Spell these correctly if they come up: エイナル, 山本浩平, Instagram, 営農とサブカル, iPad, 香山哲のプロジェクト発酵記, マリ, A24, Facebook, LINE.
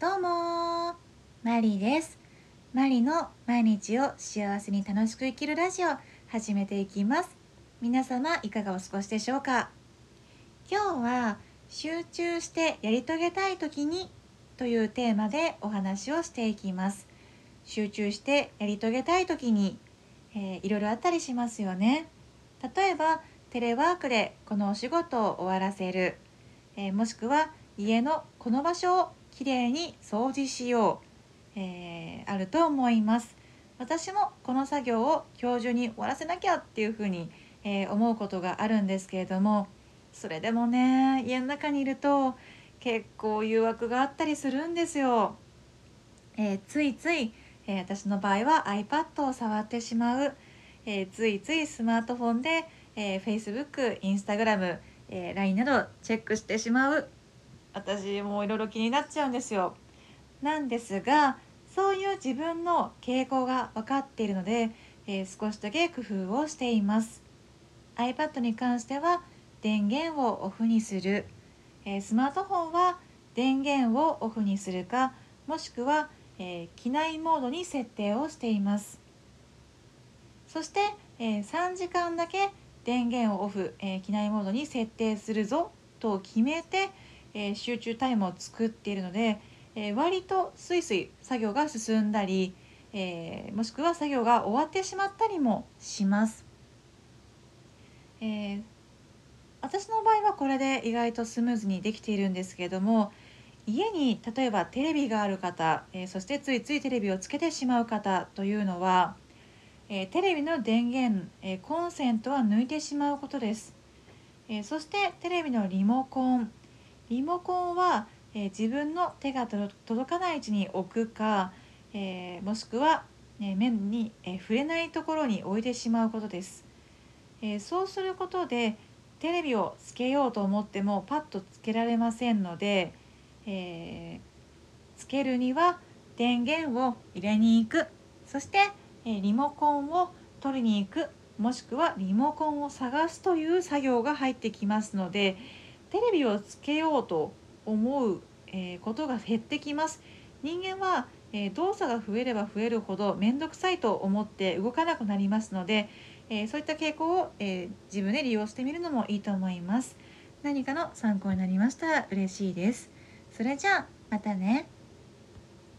どうもマリです。マリの毎日を幸せに楽しく生きるラジオ始めていきます。皆様いかがお過ごしでしょうか。今日は集中してやり遂げたい時にというテーマでお話をしていきます。集中してやり遂げたい時に、いろいろあったりしますよね。例えばテレワークでこのお仕事を終わらせる、もしくは家のこの場所をきれいに掃除しよう、あると思います。私もこの作業を今日中に終わらせなきゃっていうふうに、思うことがあるんですけれども、それでもね家の中にいると結構誘惑があったりするんですよ。ついつい、私の場合は iPad を触ってしまう、ついついスマートフォンで、Facebook、Instagram、LINE などチェックしてしまう。私もいろいろ気になっちゃうんですよ。なんですがそういう自分の傾向が分かっているので、少しだけ工夫をしています。 iPad に関しては電源をオフにする、スマートフォンは電源をオフにするか、もしくは、機内モードに設定をしています。そして、3時間だけ電源をオフ、機内モードに設定するぞと決めて集中タイムを作っているので、割とスイスイ作業が進んだり、もしくは作業が終わってしまったりもします。私の場合はこれで意外とスムーズにできているんですけれども、家に例えばテレビがある方、そしてついついテレビをつけてしまう方というのは、テレビの電源、コンセントは抜いてしまうことです。そしてテレビのリモコンは、自分の手が届かない位置に置くか、もしくは、目に、触れないところに置いてしまうことです。そうすることでテレビをつけようと思ってもパッとつけられませんので、つけるには電源を入れに行く、そして、リモコンを取りに行く、もしくはリモコンを探すという作業が入ってきますので、テレビをつけようと思うことが減ってきます。人間は動作が増えれば増えるほど面倒くさいと思って動かなくなりますので、そういった傾向を自分で利用してみるのもいいと思います。何かの参考になりましたら嬉しいです。それじゃあまたね。